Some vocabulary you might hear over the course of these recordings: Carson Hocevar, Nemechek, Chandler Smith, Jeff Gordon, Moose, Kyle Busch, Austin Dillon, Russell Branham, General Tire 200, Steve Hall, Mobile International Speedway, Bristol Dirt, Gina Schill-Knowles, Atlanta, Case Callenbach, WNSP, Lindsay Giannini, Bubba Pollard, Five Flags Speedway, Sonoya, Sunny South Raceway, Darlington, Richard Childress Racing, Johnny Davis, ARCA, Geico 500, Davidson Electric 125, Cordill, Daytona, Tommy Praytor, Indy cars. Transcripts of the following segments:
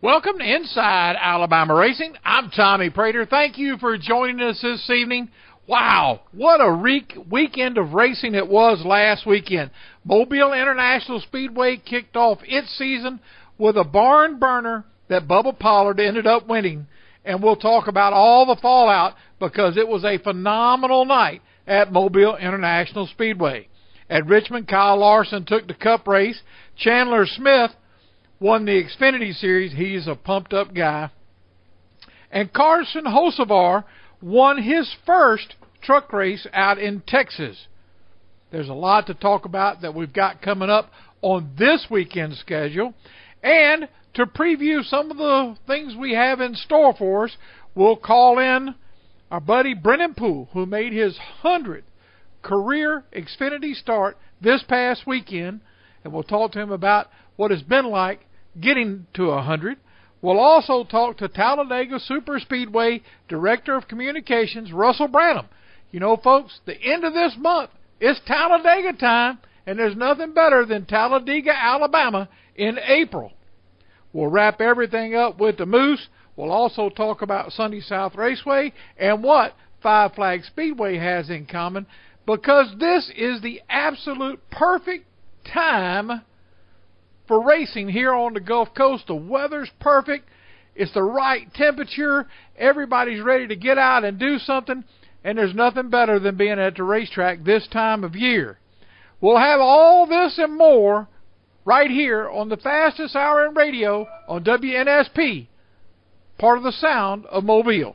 Welcome to Inside Alabama Racing. I'm Tommy Praytor. Thank you for joining us this evening. Wow, what a weekend of racing it was last weekend. Mobile International Speedway kicked off its season with a barn burner that Bubba Pollard ended up winning. And we'll talk about all the fallout because it was a phenomenal night at Mobile International Speedway. At Richmond, Kyle Larson took the Cup race. Chandler Smith won the Xfinity Series. He's a pumped-up guy. And Carson Hocevar won his first truck race out in Texas. There's a lot to talk about that we've got coming up on this weekend's schedule. And to preview some of the things we have in store for us, we'll call in our buddy Brennan Poole, who made his 100th career Xfinity start this past weekend. And we'll talk to him about what it's been like getting to 100. We'll also talk to Talladega Superspeedway Director of Communications, Russell Branham. You know, folks, the end of this month, it's Talladega time, and there's nothing better than Talladega, Alabama in April. We'll wrap everything up with the Moose. We'll also talk about Sunny South Raceway and what Five Flags Speedway has in common, because this is the absolute perfect time for racing here on the Gulf Coast. The weather's perfect. It's the right temperature. Everybody's ready to get out and do something, and there's nothing better than being at the racetrack this time of year. We'll have all this and more right here on the fastest hour in radio on WNSP, part of the sound of Mobile.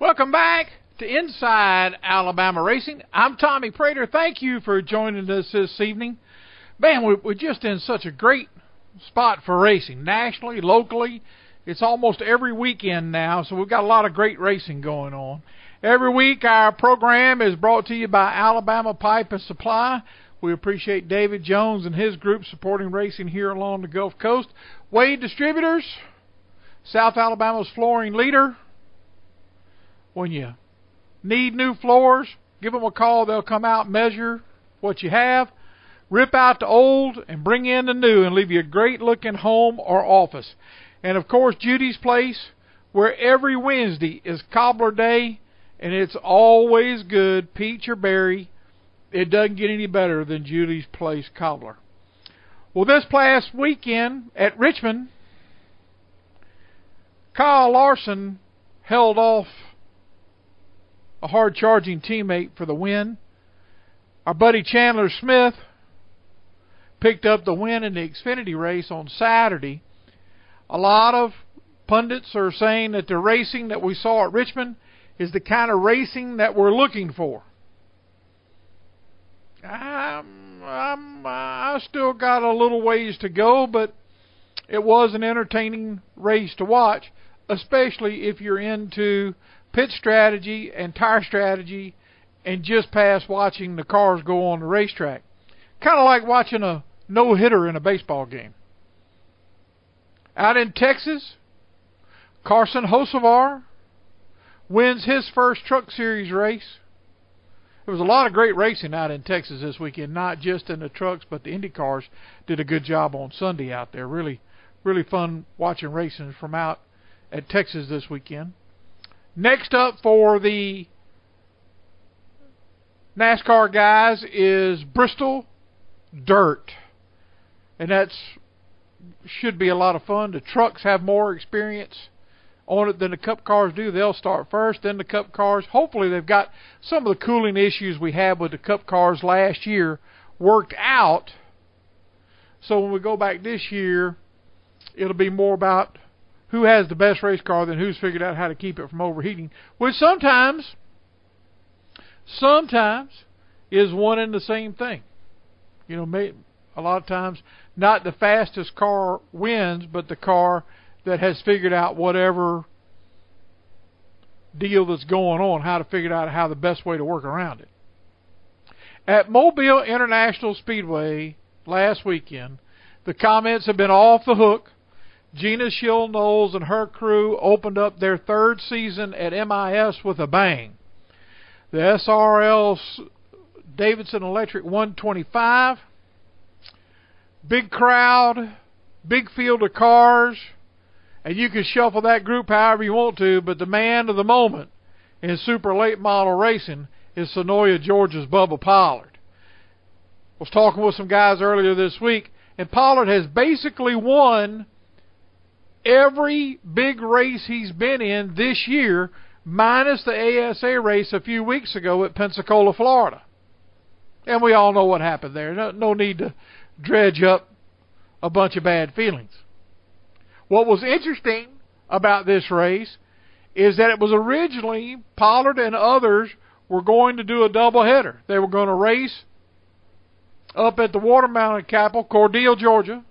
Welcome back to Inside Alabama Racing. I'm Tommy Praytor. Thank you for joining us this evening. Man, we're just in such a great spot for racing, nationally, locally. It's almost every weekend now, so we've got a lot of great racing going on. Every week, our program is brought to you by Alabama Pipe and Supply. We appreciate David Jones and his group supporting racing here along the Gulf Coast. Wade Distributors, South Alabama's flooring leader. When you need new floors, give them a call. They'll come out, measure what you have, rip out the old and bring in the new and leave you a great-looking home or office. And, of course, Judy's Place, where every Wednesday is Cobbler Day, and it's always good, peach or berry. It doesn't get any better than Judy's Place Cobbler. Well, this past weekend at Richmond, Kyle Larson held off a hard-charging teammate for the win. Our buddy Chandler Smith picked up the win in the Xfinity race on Saturday. A lot of pundits are saying that the racing that we saw at Richmond is the kind of racing that we're looking for. I still got a little ways to go, but it was an entertaining race to watch, especially if you're into pit strategy and tire strategy and just past watching the cars go on the racetrack. Kind of like watching a no-hitter in a baseball game. Out in Texas, Carson Hocevar wins his first Truck Series race. There was a lot of great racing out in Texas this weekend, not just in the trucks, but the Indy cars did a good job on Sunday out there. Really, really fun watching racing from out at Texas this weekend. Next up for the NASCAR guys is Bristol Dirt, and that's should be a lot of fun. The trucks have more experience on it than the Cup cars do. They'll start first, then the Cup cars. Hopefully they've got some of the cooling issues we had with the Cup cars last year worked out, so when we go back this year, it'll be more about who has the best race car than who's figured out how to keep it from overheating, which sometimes is one and the same thing. You know, maybe a lot of times not the fastest car wins, but the car that has figured out whatever deal that's going on, how to figure out how the best way to work around it. At Mobile International Speedway last weekend, the comments have been off the hook. Gina Schill-Knowles and her crew opened up their third season at MIS with a bang. The SRL's Davidson Electric 125. Big crowd, big field of cars, and you can shuffle that group however you want to, but the man of the moment in super late model racing is Sonoya, Georgia's Bubba Pollard. I was talking with some guys earlier this week, and Pollard has basically won every big race he's been in this year, minus the ASA race a few weeks ago at Pensacola, Florida. And we all know what happened there. No need to dredge up a bunch of bad feelings. What was interesting about this race is that it was originally Pollard and others were going to do a doubleheader. They were going to race up at the Water Mountain capital, Cordill, Georgia,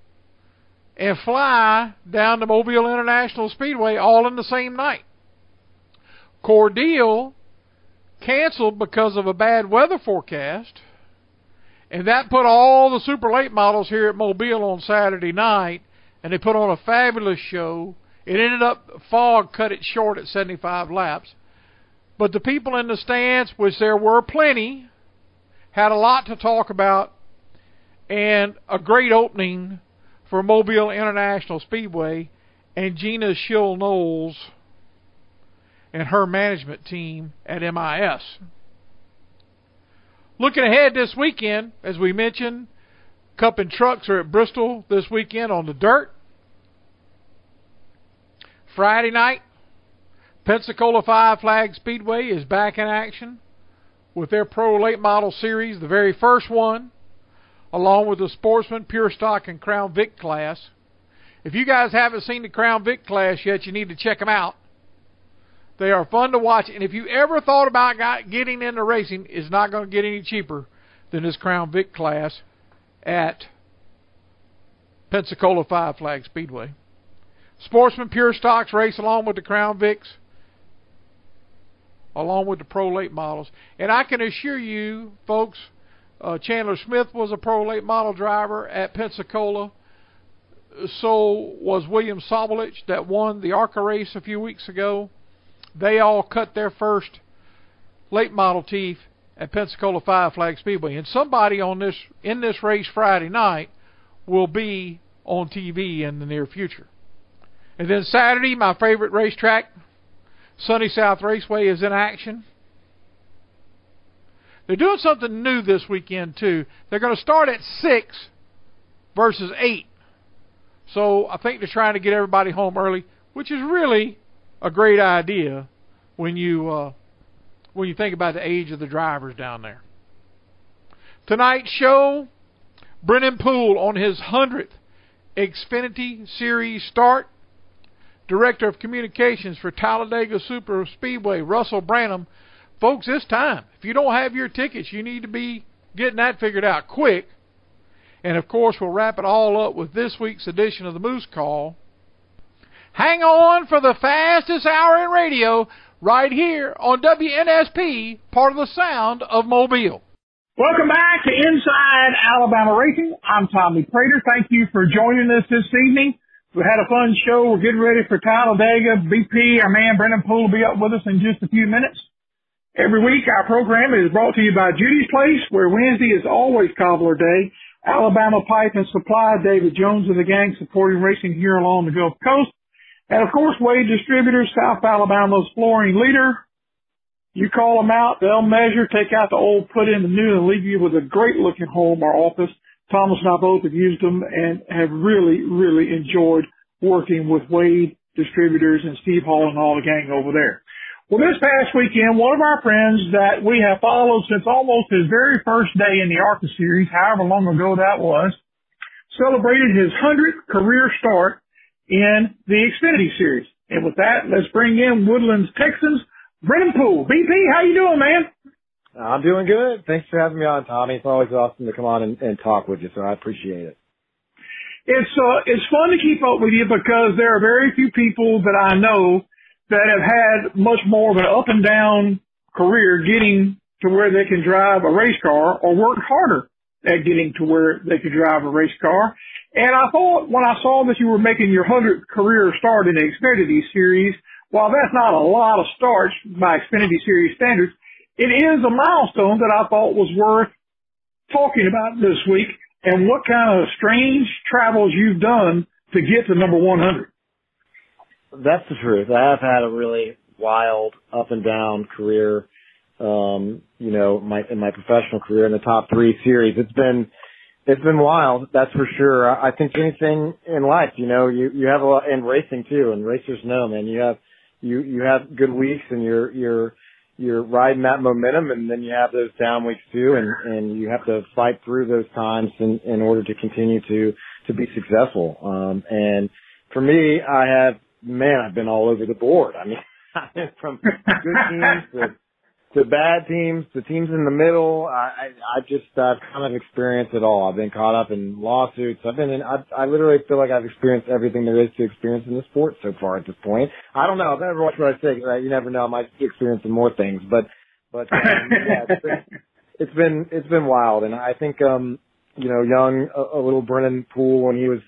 and fly down to Mobile International Speedway all in the same night. Cordill canceled because of a bad weather forecast, and that put all the super late models here at Mobile on Saturday night, and they put on a fabulous show. It ended up, fog cut it short at 75 laps, but the people in the stands, which there were plenty, had a lot to talk about, and a great opening for Mobile International Speedway and Gina Schill-Knowles and her management team at MIS. Looking ahead this weekend, as we mentioned, Cup and Trucks are at Bristol this weekend on the dirt. Friday night, Pensacola Five Flags Speedway is back in action with their Pro Late Model Series, the very first one, along with the Sportsman, Pure Stock, and Crown Vic class. If you guys haven't seen the Crown Vic class yet, you need to check them out. They are fun to watch, and if you ever thought about getting into racing, it's not going to get any cheaper than this Crown Vic class at Pensacola Five Flag Speedway. Sportsman Pure Stocks race along with the Crown Vics, along with the Pro Late Models. And I can assure you, folks, Chandler Smith was a Pro Late Model driver at Pensacola. So was William Sobolich, that won the ARCA race a few weeks ago. They all cut their first late model teeth at Pensacola Five Flag Speedway. And somebody in this race Friday night will be on TV in the near future. And then Saturday, my favorite racetrack, Sunny South Raceway, is in action. They're doing something new this weekend, too. They're going to start at 6 versus 8. So I think they're trying to get everybody home early, which is really a great idea when you think about the age of the drivers down there. Tonight's show, Brennan Poole on his 100th Xfinity Series start. Director of Communications for Talladega Superspeedway, Russell Branham. Folks, it's time. If you don't have your tickets, you need to be getting that figured out quick. And, of course, we'll wrap it all up with this week's edition of the Moose Call. Hang on for the fastest hour in radio right here on WNSP, part of the sound of Mobile. Welcome back to Inside Alabama Racing. I'm Tommy Praytor. Thank you for joining us this evening. We had a fun show. We're getting ready for Talladega. BP, our man Brennan Poole, will be up with us in just a few minutes. Every week, our program is brought to you by Judy's Place, where Wednesday is always Cobbler Day. Alabama Pipe and Supply, David Jones and the gang supporting racing here along the Gulf Coast. And, of course, Wade Distributors, South Alabama's flooring leader. You call them out, they'll measure, take out the old, put in the new, and leave you with a great-looking home or office. Thomas and I both have used them and have really, really enjoyed working with Wade Distributors and Steve Hall and all the gang over there. Well, this past weekend, one of our friends that we have followed since almost his very first day in the ARCA series, however long ago that was, celebrated his 100th career start in the Xfinity Series. And with that, let's bring in Woodlands, Texans, Brennan Poole. BP, how you doing, man? I'm doing good. Thanks for having me on, Tommy. It's always awesome to come on and talk with you, so I appreciate it. It's fun to keep up with you because there are very few people that I know that have had much more of an up-and-down career getting to where they can drive a race car or work harder at getting to where they could drive a race car. And I thought when I saw that you were making your 100th career start in the Xfinity Series, while that's not a lot of starts by Xfinity Series standards, it is a milestone that I thought was worth talking about this week and what kind of strange travels you've done to get to number 100. That's the truth. I have had a really wild up and down career, in my professional career in the top three series. It's been wild. That's for sure. I think anything in life, you have a lot, and racing too, and racers know, man, you have good weeks and you're riding that momentum, and then you have those down weeks too, and you have to fight through those times in order to continue to be successful. And for me, I've been all over the board. I mean, from good teams to bad teams to teams in the middle. I've kind of experienced it all. I've been caught up in lawsuits. I literally feel like I've experienced everything there is to experience in the sport so far at this point. I don't know. I've never watched what I say. You never know. I might be experiencing more things, but it's been wild. And I think, young, a little Brennan Poole when he was,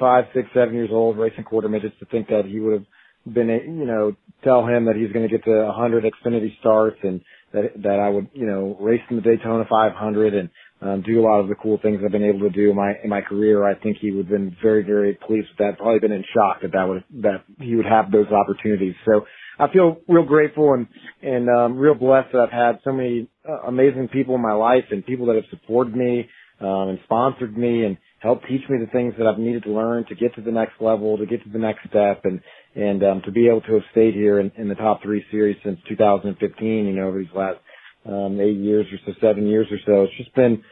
5, 6, 7 years old, racing quarter midgets, to think that he would have been, tell him that he's going to get to 100 Xfinity starts, and that I would, race in the Daytona 500 and do a lot of the cool things I've been able to do in my career. I think he would have been very, very pleased with that. Probably been in shock that he would have those opportunities. So I feel real grateful and real blessed that I've had so many amazing people in my life, and people that have supported me and sponsored me and help teach me the things that I've needed to learn to get to the next level, to get to the next step, and to be able to have stayed here in the top three series since 2015, over these last 8 years or so, 7 years or so. It's just been,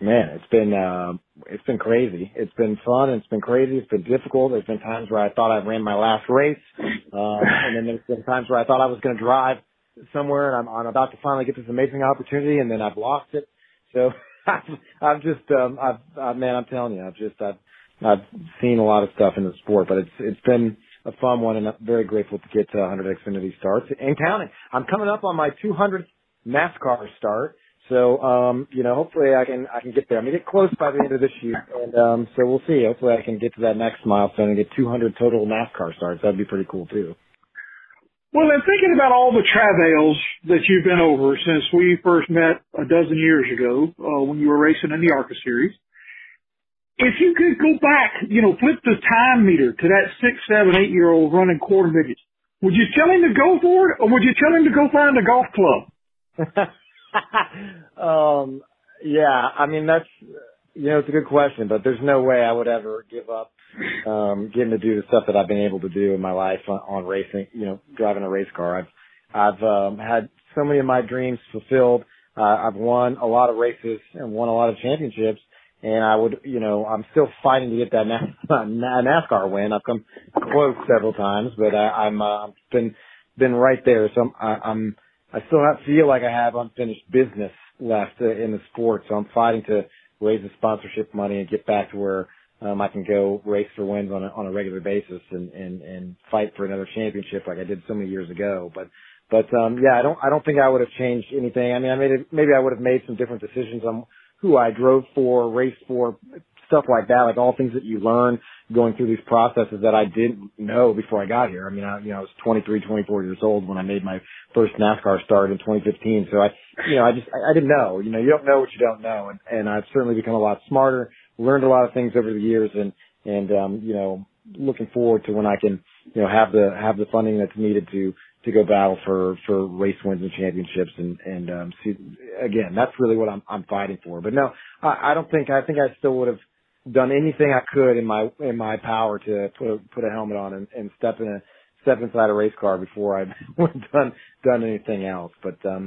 it's been crazy. It's been fun, and it's been crazy. It's been difficult. There's been times where I thought I ran my last race, and then there's been times where I thought I was going to drive somewhere, and I'm about to finally get this amazing opportunity, and then I've lost it. So I've seen a lot of stuff in the sport, but it's been a fun one, and I'm very grateful to get to 100 Xfinity starts and counting. I'm coming up on my 200th NASCAR start, so hopefully I can get there. I'm gonna get close by the end of this year, and so we'll see. Hopefully I can get to that next milestone and get 200 total NASCAR starts. That'd be pretty cool too. Well, then, thinking about all the travails that you've been over since we first met a dozen years ago when you were racing in the ARCA series, if you could go back, flip the time meter to that 6, 7, 8-year-old running quarter midgets, would you tell him to go for it, or would you tell him to go find a golf club? That's it's a good question, but there's no way I would ever give up getting to do the stuff that I've been able to do in my life on racing, driving a race car. I've had so many of my dreams fulfilled. I've won a lot of races and won a lot of championships, and I would, I'm still fighting to get that NASCAR win. I've come close several times, but I'm been right there. So I still feel like I have unfinished business left in the sport. So I'm fighting to raise the sponsorship money and get back to where I can go race for wins on a regular basis and fight for another championship like I did so many years ago. But I don't think I would have changed anything. I mean, maybe I would have made some different decisions on who I drove for, raced for, stuff like that. Like all things that you learn going through these processes that I didn't know before I got here. I mean, I was 23, 24 years old when I made my first NASCAR start in 2015. So I didn't know. You don't know what you don't know, and I've certainly become a lot smarter. Learned a lot of things over the years, and looking forward to when I can, have the funding that's needed to go battle for race wins and championships, and see, again, that's really what I'm fighting for. But no, I think I still would have done anything I could in my power to put a helmet on and step inside a race car before I would have done anything else. But I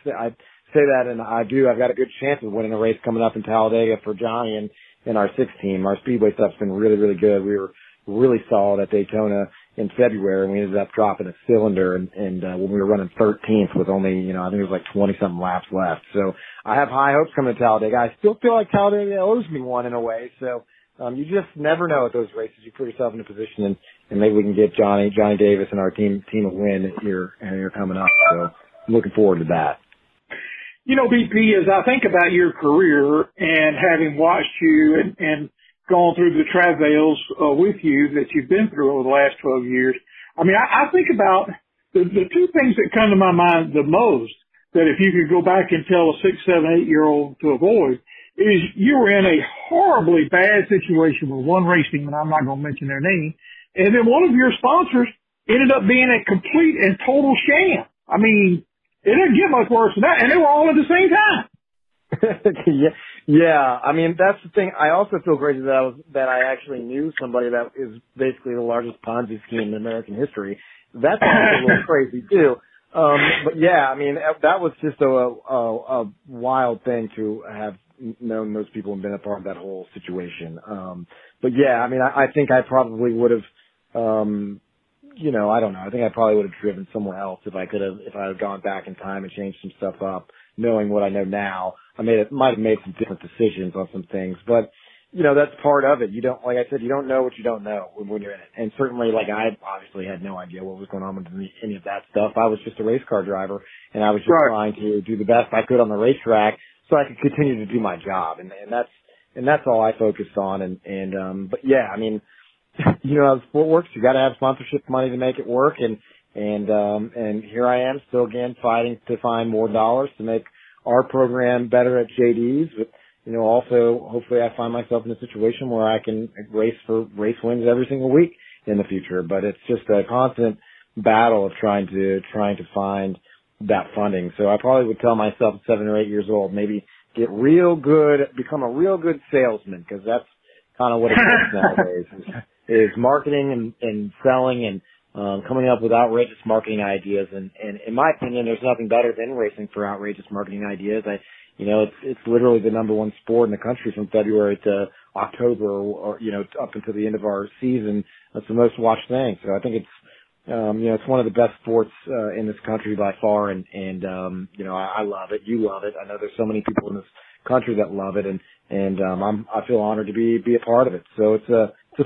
say that, and I do. I've got a good chance of winning a race coming up in Talladega for Johnny and our 6 team. Our speedway stuff's been really, really good. We were really solid at Daytona in February, and we ended up dropping a cylinder. And when we were running 13th with only, I think it was like 20-something laps left. So I have high hopes coming to Talladega. I still feel like Talladega owes me one in a way. So you just never know at those races. You put yourself in a position, and maybe we can get Johnny Davis and our team a win here coming up. So I'm looking forward to that. BP, as I think about your career and having watched you and gone through the travails with you that you've been through over the last 12 years, I mean, I think about the two things that come to my mind the most, that if you could go back and tell a 6, 7, 8-year-old to avoid, is you were in a horribly bad situation with one race team, and I'm not going to mention their name, And then one of your sponsors ended up being a complete and total sham. I mean, it didn't get much worse than that, and they were all at the same time. Yeah. I mean, that's the thing. I also feel crazy that I actually knew somebody that is basically the largest Ponzi scheme in American history. That's also a little crazy too. But yeah, I mean, that was just a wild thing to have known those people and been a part of that whole situation. But yeah, I mean, I think I probably would have, I don't know. I think I probably would have driven somewhere else if I had gone back in time and changed some stuff up. Knowing what I know now, might have made some different decisions on some things, but that's part of it. You don't, like I said, you don't know what you don't know when you're in it. And certainly, like, I obviously had no idea what was going on with any of that stuff. I was just a race car driver, and I was just trying to do the best I could on the racetrack so I could continue to do my job. And that's all I focused on. But yeah, I mean, how sport works. You got to have sponsorship money to make it work. And here I am still again fighting to find more dollars to make our program better at JD's. But, also hopefully I find myself in a situation where I can race for race wins every single week in the future. But it's just a constant battle of trying to find that funding. So I probably would tell myself at 7 or 8 years old, maybe get real good, become a real good salesman, because that's kind of what it is nowadays is marketing and selling and coming up with outrageous marketing ideas, and in my opinion, there's nothing better than racing for outrageous marketing ideas. It's literally the number one sport in the country from February to October, or up until the end of our season. That's the most watched thing. So I think it's, it's one of the best sports in this country by far, I love it. You love it. I know there's so many people in this country that love it, I feel honored to be a part of it. So it's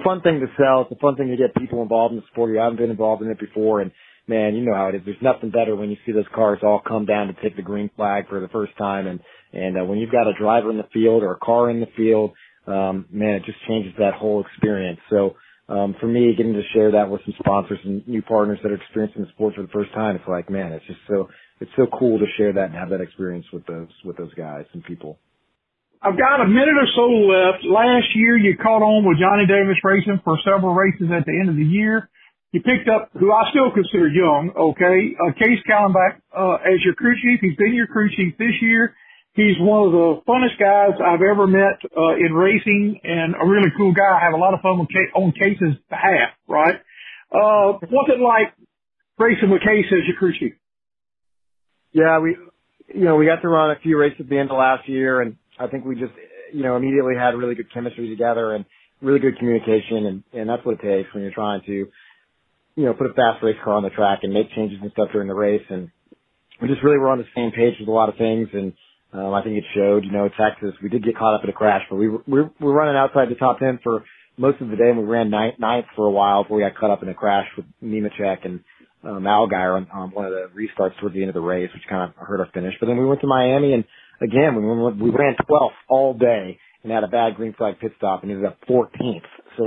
a fun thing to sell. It's a fun thing to get people involved in the sport who haven't been involved in it before. And, man, you know how it is. There's nothing better when you see those cars all come down to take the green flag for the first time. And when you've got a driver in the field or a car in the field, man, it just changes that whole experience. So for me, getting to share that with some sponsors and new partners that are experiencing the sport for the first time, it's like, man, it's so cool to share that and have that experience with those guys and people. I've got a minute or so left. Last year, you caught on with Johnny Davis Racing for several races at the end of the year. You picked up, who I still consider young, Case Callenbach as your crew chief. He's been your crew chief this year. He's one of the funnest guys I've ever met in racing, and a really cool guy. I have a lot of fun on Case's behalf, right? What's it like racing with Case as your crew chief? Yeah, we got to run a few races at the end of last year, and I think we just, immediately had really good chemistry together and really good communication. And that's what it takes when you're trying to, put a fast race car on the track and make changes and stuff during the race. And we just really were on the same page with a lot of things. And I think it showed, Texas, we did get caught up in a crash, but we were running outside the top 10 for most of the day. And we ran ninth for a while before we got caught up in a crash with Nemechek and Allgaier on one of the restarts towards the end of the race, which kind of hurt our finish. But then we went to Miami and, again, we ran 12th all day and had a bad green flag pit stop and ended up 14th. So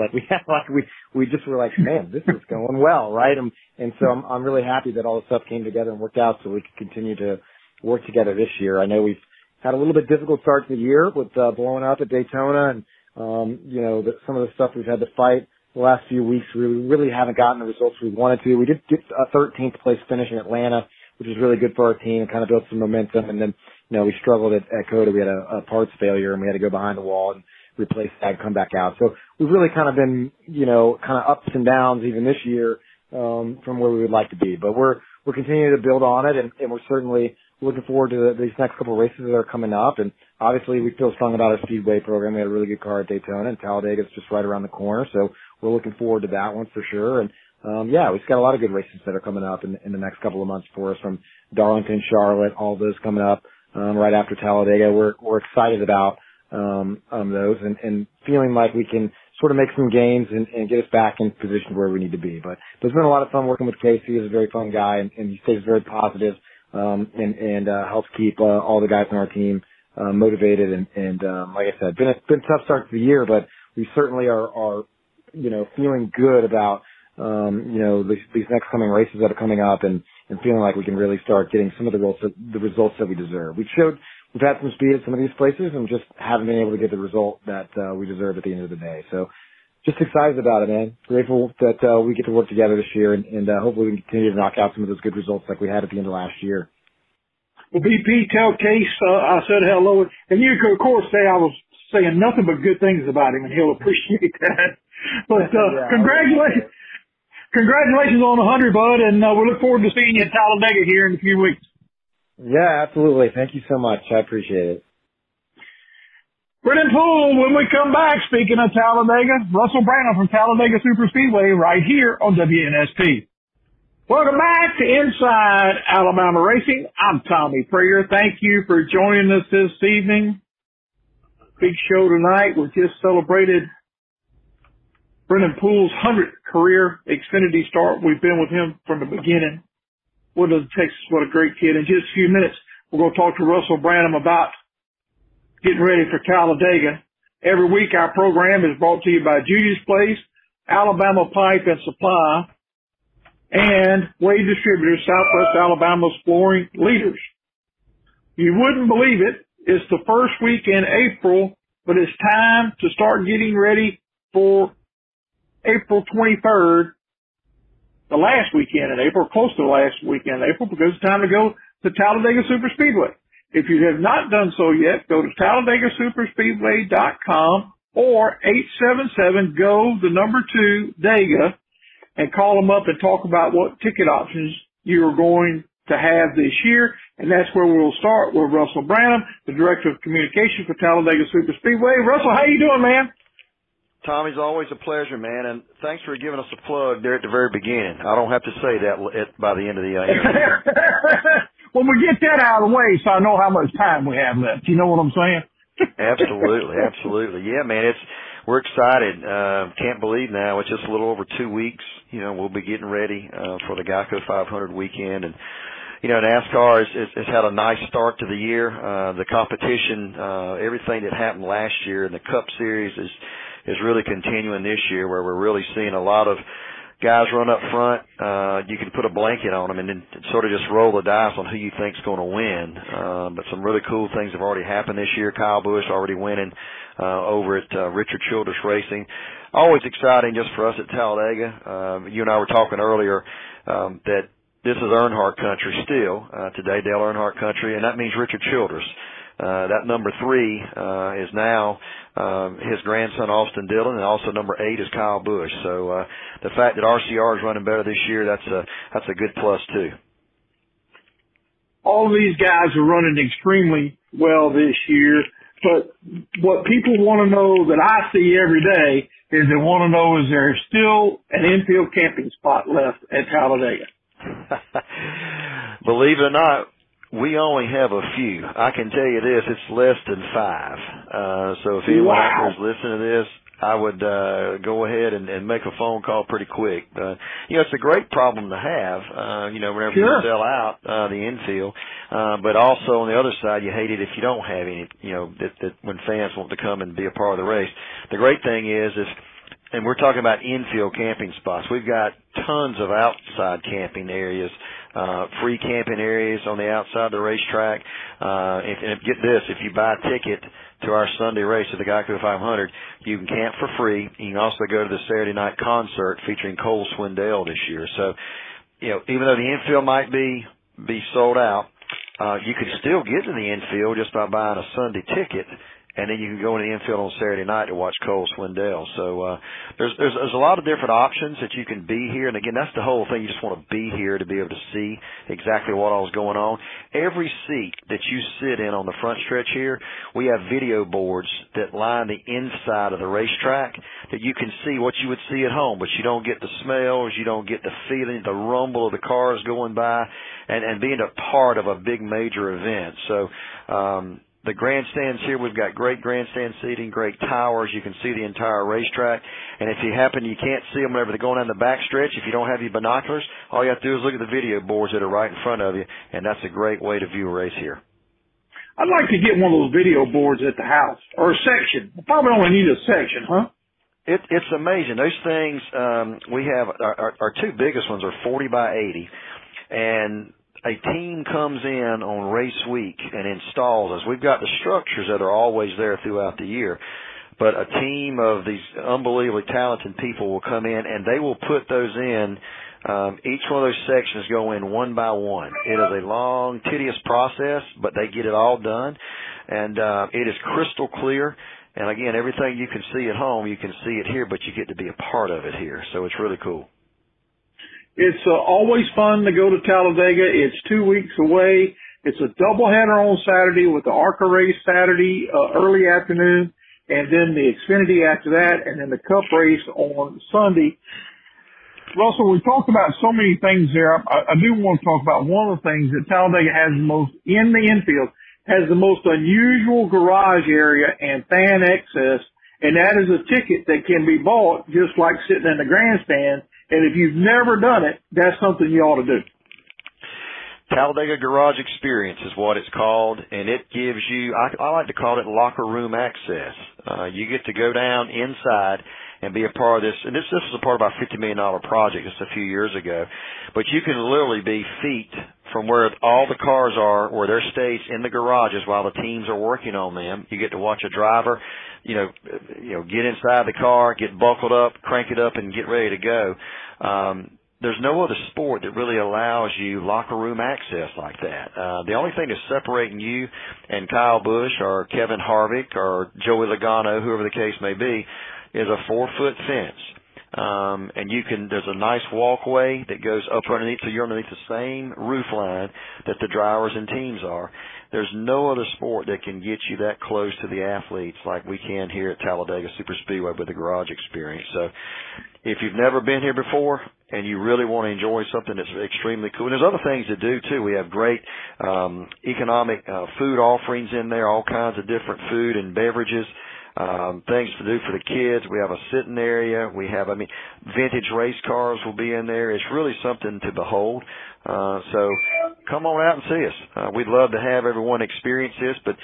we just were like, man, this is going well, right? And so I'm really happy that all the stuff came together and worked out so we could continue to work together this year. I know we've had a little bit difficult start to the year with blowing up at Daytona and some of the stuff we've had to fight the last few weeks. We really haven't gotten the results we wanted to. We did get a 13th place finish in Atlanta, which is really good for our team and kind of built some momentum. And then, we struggled at Coda. We had a parts failure and we had to go behind the wall and replace that and come back out. So we've really kind of been, kind of ups and downs even this year, from where we would like to be. But we're continuing to build on it and we're certainly looking forward to these next couple of races that are coming up. And obviously we feel strong about our Speedway program. We had a really good car at Daytona and Talladega is just right around the corner. So we're looking forward to that one for sure. And, yeah, we've got a lot of good races that are coming up in the next couple of months for us, from Darlington, Charlotte, all those coming up, right after Talladega. We're excited about, those and feeling like we can sort of make some gains and get us back in position where we need to be. But there's been a lot of fun working with Casey. He's a very fun guy and he stays very positive, and helps keep, all the guys on our team, motivated. And like I said, been a tough start to the year, but we certainly are, feeling good about, these next coming races that are coming up and feeling like we can really start getting some of the results that we deserve. We've had some speed at some of these places and just haven't been able to get the result that we deserve at the end of the day. So just excited about it, man. Grateful that we get to work together this year, and hopefully we can continue to knock out some of those good results like we had at the end of last year. Well, BP, tell Case I said hello. And you could, of course, say I was saying nothing but good things about him, and he'll appreciate that. But congratulations on 100, bud, and we look forward to seeing you at Talladega here in a few weeks. Yeah, absolutely. Thank you so much. I appreciate it. Brennan Poole, when we come back, speaking of Talladega, Russell Branham from Talladega Superspeedway right here on WNSP. Welcome back to Inside Alabama Racing. I'm Tommy Praytor. Thank you for joining us this evening. Big show tonight. We just celebrated Brennan Poole's 100th career Xfinity start. We've been with him from the beginning. What a Texas, what a great kid. In just a few minutes, we're going to talk to Russell Branham about getting ready for Talladega. Every week, our program is brought to you by Judy's Place, Alabama Pipe and Supply, and Wade Distributors, Southwest Alabama's flooring leaders. You wouldn't believe it. It's the first week in April, but it's time to start getting ready for April 23rd, the last weekend in April, close to the last weekend in April, because it's time to go to Talladega Superspeedway. If you have not done so yet, go to TalladegaSuperspeedway.com or 877-GO-2DEGA and call them up and talk about what ticket options you are going to have this year. And that's where we'll start with Russell Branham, the Director of Communications for Talladega Superspeedway. Russell, how you doing, man? Tommy's always a pleasure, man, and thanks for giving us a plug there at the very beginning. I don't have to say that by the end of the year. When we get that out of the way, so I know how much time we have left. You know what I'm saying? Absolutely, absolutely. Yeah, man, we're excited. Can't believe now it's just a little over 2 weeks. You know, we'll be getting ready for the Geico 500 weekend, and you know, NASCAR has had a nice start to the year. The competition, everything that happened last year in the Cup Series is really continuing this year, where we're really seeing a lot of guys run up front. You can put a blanket on them and then sort of just roll the dice on who you think's going to win. But some really cool things have already happened this year. Kyle Busch already winning over at Richard Childress Racing. Always exciting just for us at Talladega. You and I were talking earlier that this is Earnhardt country still today, Dale Earnhardt country, and that means Richard Childress. That number 3 is now his grandson, Austin Dillon, and also number 8 is Kyle Busch. So the fact that RCR is running better this year, that's a good plus, too. All of these guys are running extremely well this year, but what people want to know that I see every day is they want to know is there still an infield camping spot left at Talladega. Believe it or not, we only have a few. I can tell you this, it's less than 5. So if anyone out there is listening to this, I would go ahead and make a phone call pretty quick. You know, it's a great problem to have, you know, whenever you sell out the infield. But also on the other side, you hate it if you don't have any, you know, that when fans want to come and be a part of the race. The great thing is and we're talking about infield camping spots. We've got tons of outside camping areas, free camping areas on the outside of the racetrack. Get this, if you buy a ticket to our Sunday race at the Geico 500, you can camp for free. You can also go to the Saturday night concert featuring Cole Swindell this year. So, you know, even though the infield might be sold out, you could still get to the infield just by buying a Sunday ticket. And then you can go into the infield on Saturday night to watch Cole Swindell. So there's a lot of different options that you can be here. And, again, that's the whole thing. You just want to be here to be able to see exactly what all is going on. Every seat that you sit in on the front stretch here, we have video boards that line the inside of the racetrack that you can see what you would see at home. But you don't get the smells. You don't get the feeling, the rumble of the cars going by and being a part of a big major event. So the grandstands here, we've got great grandstand seating, great towers. You can see the entire racetrack. And if you can't see them whenever they're going down the back stretch, if you don't have your binoculars, all you have to do is look at the video boards that are right in front of you, and that's a great way to view a race here. I'd like to get one of those video boards at the house, or a section. I probably only need a section, huh? It's amazing. Those things we have, our two biggest ones are 40 by 80, and a team comes in on race week and installs us. We've got the structures that are always there throughout the year. But a team of these unbelievably talented people will come in, and they will put those in. Each one of those sections go in one by one. It is a long, tedious process, but they get it all done. And it is crystal clear. And, again, everything you can see at home, you can see it here, but you get to be a part of it here. So it's really cool. It's always fun to go to Talladega. It's 2 weeks away. It's a doubleheader on Saturday with the ARCA race Saturday early afternoon, and then the Xfinity after that, and then the Cup race on Sunday. Russell, we talked about so many things there. I do want to talk about one of the things that Talladega has the most in the infield, has the most unusual garage area and fan access, and that is a ticket that can be bought just like sitting in the grandstand. And if you've never done it, that's something you ought to do. Talladega Garage Experience is what it's called, and it gives you, I like to call it locker room access. You get to go down inside and be a part of this. And this is a part of our $50 million project just a few years ago. But you can literally be feet from where all the cars are, where they're staged in the garages while the teams are working on them. You get to watch a driver, you know, get inside the car, get buckled up, crank it up, and get ready to go. There's no other sport that really allows you locker room access like that. The only thing that's separating you and Kyle Busch or Kevin Harvick or Joey Logano, whoever the case may be, is a 4-foot fence. And you can, there's a nice walkway that goes up underneath, so you're underneath the same roof line that the drivers and teams are. There's no other sport that can get you that close to the athletes like we can here at Talladega Superspeedway with the Garage Experience. So if you've never been here before and you really want to enjoy something that's extremely cool, and there's other things to do too. We have great economic food offerings in there, all kinds of different food and beverages. Things to do for the kids. We have a sitting area. We have, I mean, vintage race cars will be in there. It's really something to behold. So come on out and see us. We'd love to have everyone experience this. But,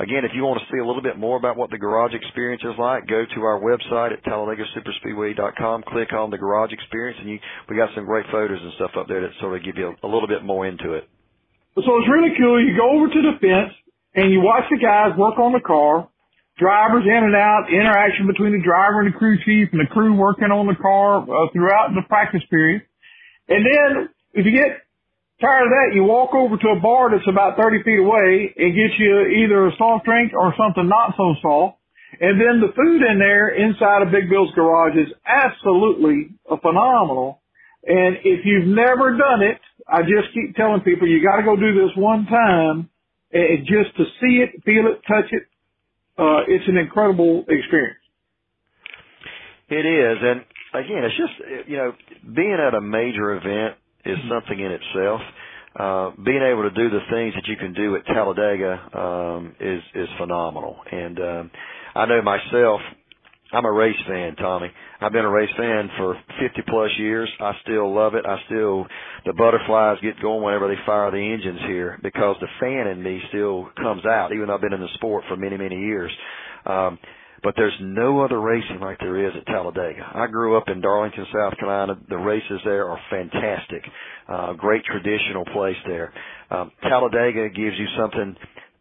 again, if you want to see a little bit more about what the Garage Experience is like, go to our website at TalladegaSuperspeedway.com. Click on the Garage Experience, and we got some great photos and stuff up there that sort of give you a little bit more into it. So it's really cool. You go over to the fence, and you watch the guys work on the car. Drivers in and out, interaction between the driver and the crew chief, and the crew working on the car throughout the practice period. And then if you get tired of that, you walk over to a bar that's about 30 feet away and get you either a soft drink or something not so soft. And then the food in there inside of Big Bill's Garage is absolutely phenomenal. And if you've never done it, I just keep telling people you got to go do this one time and just to see it, feel it, touch it. It's an incredible experience. It is. And, again, it's just, being at a major event is something in itself. Being able to do the things that you can do at Talladega is phenomenal. And I know myself, I'm a race fan, Tommy. I've been a race fan for 50-plus years. I still love it. The butterflies get going whenever they fire the engines here because the fan in me still comes out, even though I've been in the sport for many, many years. But there's no other racing like there is at Talladega. I grew up in Darlington, South Carolina. The races there are fantastic. Great traditional place there. Talladega gives you something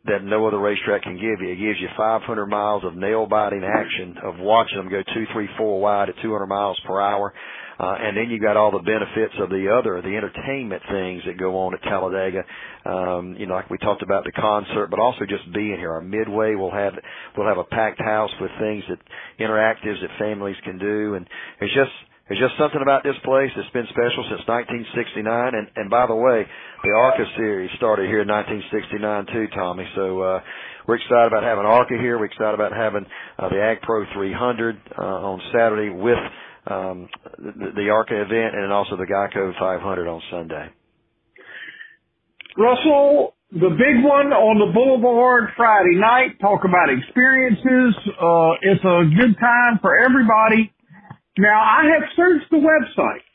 that no other racetrack can give you. It gives you 500 miles of nail-biting action of watching them go 2, 3, 4 wide at 200 miles per hour. And then you got all the benefits of the entertainment things that go on at Talladega. Like we talked about the concert, but also just being here. Our midway will have a packed house with things that interactives that families can do. And There's just something about this place that's been special since 1969. And by the way, the ARCA series started here in 1969 too, Tommy. So we're excited about having ARCA here. We're excited about having the Ag Pro 300 on Saturday with the ARCA event, and then also the Geico 500 on Sunday. Russell, the big one on the Boulevard Friday night. Talk about experiences. It's a good time for everybody. Now, I have searched the website,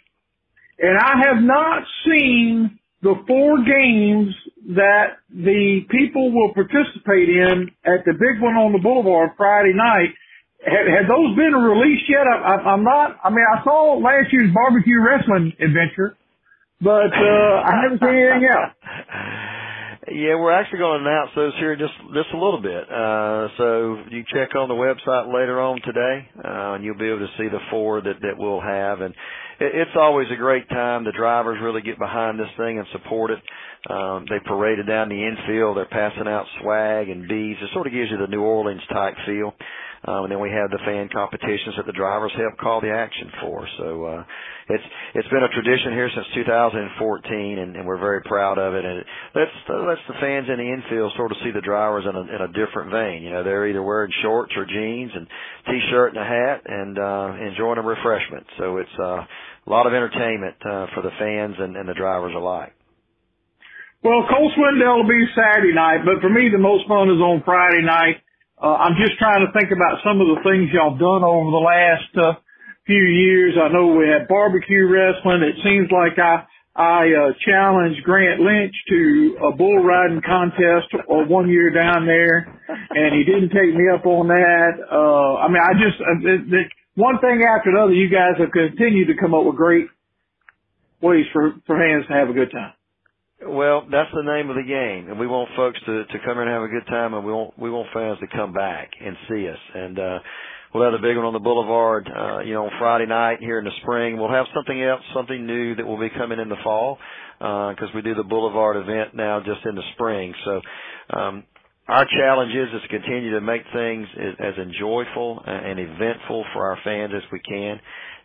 and I have not seen the 4 games that the people will participate in at the big one on the Boulevard Friday night. Have those been released yet? I saw last year's barbecue wrestling adventure, but I haven't seen anything else. Yeah, we're actually going to announce those here just a little bit. So you check on the website later on today, and you'll be able to see the four that we'll have. And it's always a great time. The drivers really get behind this thing and support it. They parade it down the infield. They're passing out swag and beads. It sort of gives you the New Orleans-type feel. And then we have the fan competitions that the drivers help call the action for. So it's been a tradition here since 2014, and we're very proud of it. And it lets the fans in the infield sort of see the drivers in a different vein. You know, they're either wearing shorts or jeans and T-shirt and a hat and enjoying a refreshment. So it's a lot of entertainment for the fans and the drivers alike. Well, Cole Swindell will be Saturday night, but for me the most fun is on Friday night. I'm just trying to think about some of the things y'all done over the last few years. I know we had barbecue wrestling. It seems like I challenged Grant Lynch to a bull riding contest one year down there, and he didn't take me up on that. I mean, I just one thing after another. You guys have continued to come up with great ways for fans to have a good time. Well, that's the name of the game, and we want folks to come in and have a good time, and we want fans to come back and see us. And we'll have a big one on the boulevard, on Friday night here in the spring. We'll have something else, something new that will be coming in the fall, because we do the boulevard event now just in the spring. So our challenge is to continue to make things as enjoyable and eventful for our fans as we can.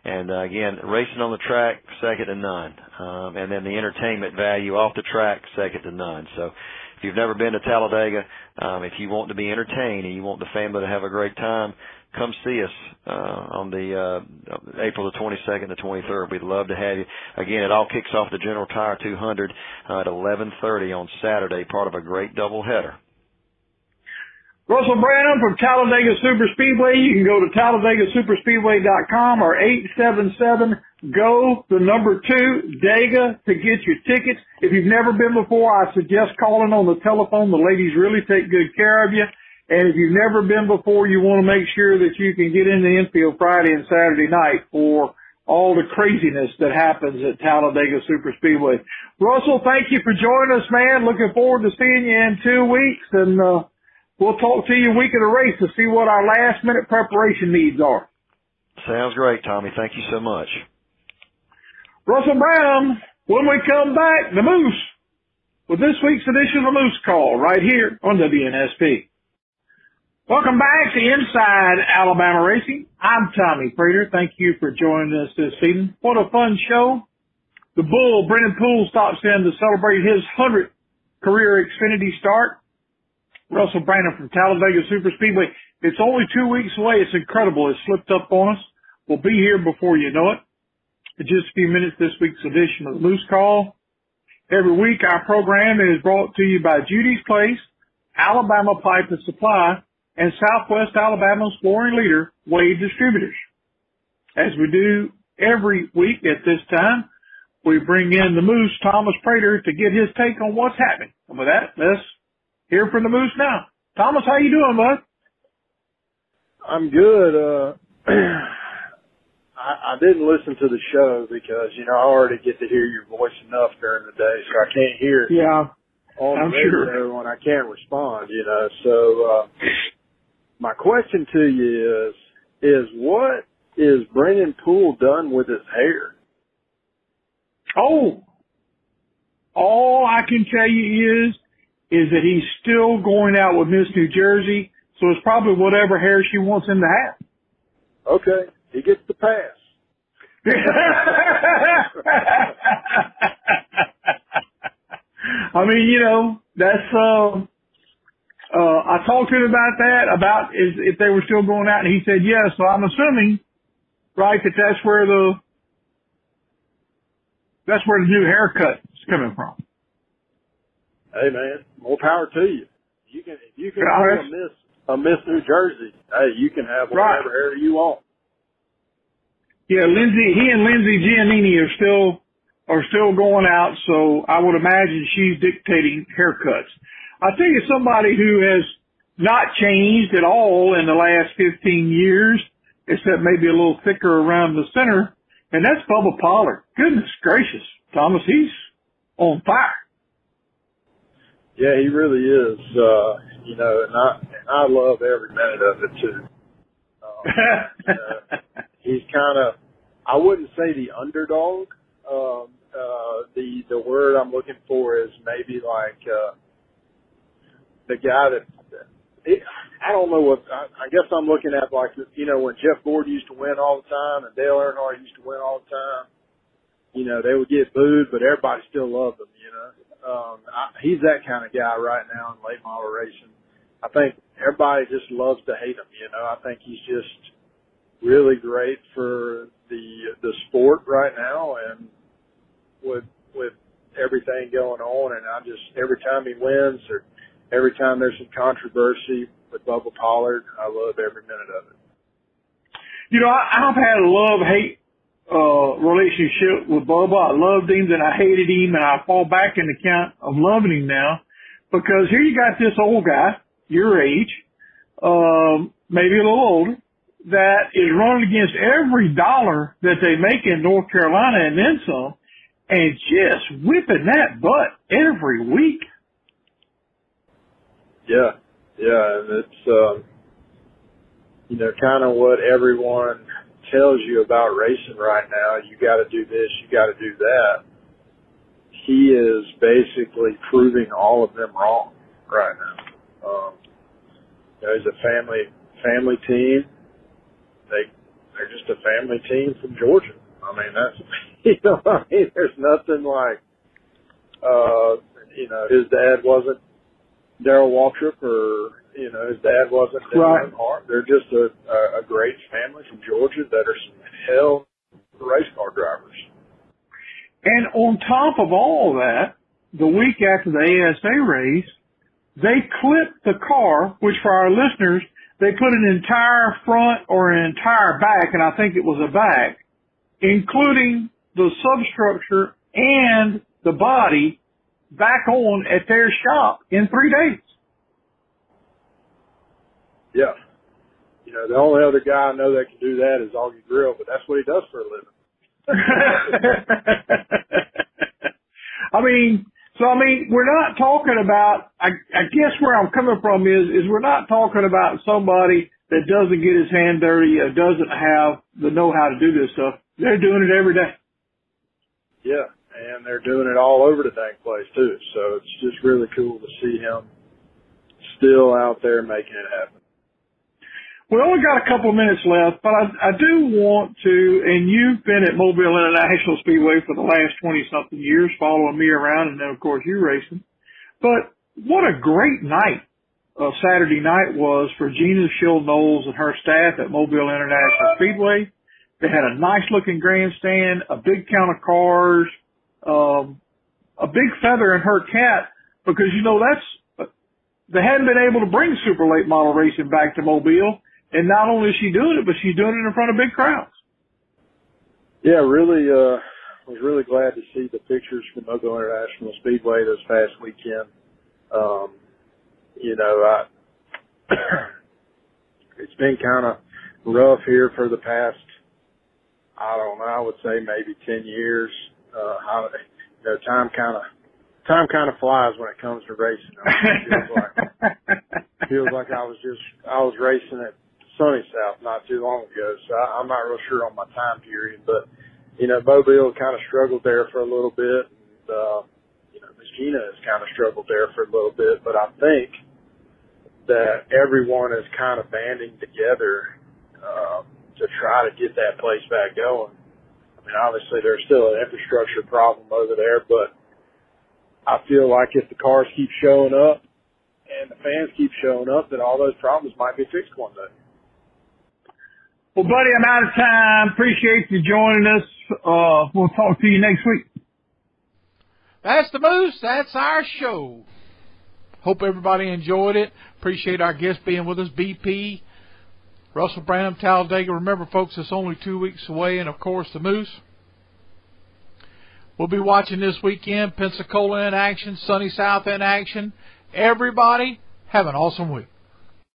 And, again, racing on the track, second to none. And then the entertainment value off the track, second to none. So if you've never been to Talladega, if you want to be entertained and you want the family to have a great time, come see us on the April the 22nd to 23rd. We'd love to have you. Again, it all kicks off the General Tire 200 at 11:30 on Saturday, part of a great doubleheader. Russell Branham from Talladega Superspeedway. You can go to TalladegaSuperspeedway.com or 877-GO2 Dega to get your tickets. If you've never been before, I suggest calling on the telephone. The ladies really take good care of you. And if you've never been before, you want to make sure that you can get in the infield Friday and Saturday night for all the craziness that happens at Talladega Superspeedway. Russell, thank you for joining us, man. Looking forward to seeing you in 2 weeks. And, we'll talk to you week of the race to see what our last-minute preparation needs are. Sounds great, Tommy. Thank you so much. Russell Branham, when we come back, the Moose, with this week's edition of the Moose Call right here on WNSP. Welcome back to Inside Alabama Racing. I'm Tommy Praytor. Thank you for joining us this evening. What a fun show. The Bull, Brennan Poole, stops in to celebrate his 100th career Xfinity start. Russell Branham from Talladega Superspeedway. It's only 2 weeks away. It's incredible. It slipped up on us. We'll be here before you know it. In just a few minutes, this week's edition of the Moose Call. Every week, our program is brought to you by Judy's Place, Alabama Pipe and Supply, and Southwest Alabama's flooring leader, Wade Distributors. As we do every week at this time, we bring in the Moose, Thomas Praytor, to get his take on what's happening. And with that, let's hear from the Moose now. Thomas, how you doing, bud? I'm good. I didn't listen to the show because, I already get to hear your voice enough during the day, so I can't hear all the radio and I can't respond, So my question to you is what is Brennan Poole done with his hair? Oh, all I can tell you is that he's still going out with Miss New Jersey, so it's probably whatever hair she wants him to have. Okay, he gets the pass. I mean, that's, I talked to him about that, about if they were still going out, and he said yes, so I'm assuming, right, that's where the new haircut is coming from. Hey man, more power to you. If you can have a Miss New Jersey, hey, you can have whatever hair you want. Yeah, he and Lindsay Giannini are still going out, so I would imagine she's dictating haircuts. I tell you, somebody who has not changed at all in the last 15 years, except maybe a little thicker around the center, and that's Bubba Pollard. Goodness gracious, Thomas, he's on fire. Yeah, he really is. You know, and I love every minute of it too. He's kind of, I wouldn't say the underdog. The word I'm looking for is maybe like the guy that it, I don't know what I guess I'm looking at, like, you know, when Jeff Gordon used to win all the time and Dale Earnhardt used to win all the time. You know, they would get booed, but everybody still loved them, you know. He's that kind of guy right now in late model racing. I think everybody just loves to hate him, you know. I think he's just really great for the sport right now, and with everything going on. And I just, every time he wins or every time there's some controversy with Bubba Pollard, I love every minute of it. You know, I've had a love-hate relationship with Bubba. I loved him, then I hated him, and I fall back in the count of loving him now, because here you got this old guy, your age, maybe a little older, that is running against every dollar that they make in North Carolina and then some, and just whipping that butt every week. Yeah, yeah, and it's you know, kind of what everyone tells you about racing right now. You got to do this, you got to do that. He is basically proving all of them wrong right now. You know, he's a family team. They're just a family team from Georgia. I mean, that's, you know, I mean, there's nothing like you know, his dad wasn't Darrell Waltrip, or, you know, his dad wasn't Dale Earnhardt. They're just a great family from Georgia that are some hell race car drivers. And on top of all that, the week after the ASA race, they clipped the car, which for our listeners, they put an entire front or an entire back, and I think it was a back, including the substructure and the body, back on at their shop in 3 days. Yeah. You know, the only other guy I know that can do that is Augie Grill, but that's what he does for a living. I mean, we're not talking about, I guess where I'm coming from is we're not talking about somebody that doesn't get his hand dirty or doesn't have the know-how to do this stuff. They're doing it every day. Yeah. And they're doing it all over the dang place too. So it's just really cool to see him still out there making it happen. We only got a couple of minutes left, but I do want to, and you've been at Mobile International Speedway for the last 20-something years, following me around, and then, of course, you racing. But what a great night Saturday night was for Gina Schill-Knowles and her staff at Mobile International Speedway. They had a nice-looking grandstand, a big count of cars, a big feather in her cap, because, you know, that's, they hadn't been able to bring super late model racing back to Mobile, and not only is she doing it, but she's doing it in front of big crowds. Yeah, really, was really glad to see the pictures from Mobile International Speedway this past weekend. You know, it's been kind of rough here for the past, I don't know, I would say maybe 10 years. You know, time kind of flies when it comes to racing. I mean, it feels like I was racing at Sunny South not too long ago, so I'm not real sure on my time period. But, you know, Mobile kind of struggled there for a little bit, and you know, Miss Gina has kind of struggled there for a little bit. But I think that everyone is kind of banding together to try to get that place back going. I mean, obviously, there's still an infrastructure problem over there, but I feel like if the cars keep showing up and the fans keep showing up, that all those problems might be fixed one day. Well, buddy, I'm out of time. Appreciate you joining us. We'll talk to you next week. That's the Moose. That's our show. Hope everybody enjoyed it. Appreciate our guests being with us, BP, Russell Branham, Talladega. Remember, folks, it's only 2 weeks away. And, of course, the Moose. We'll be watching this weekend. Pensacola in action. Sunny South in action. Everybody, have an awesome week.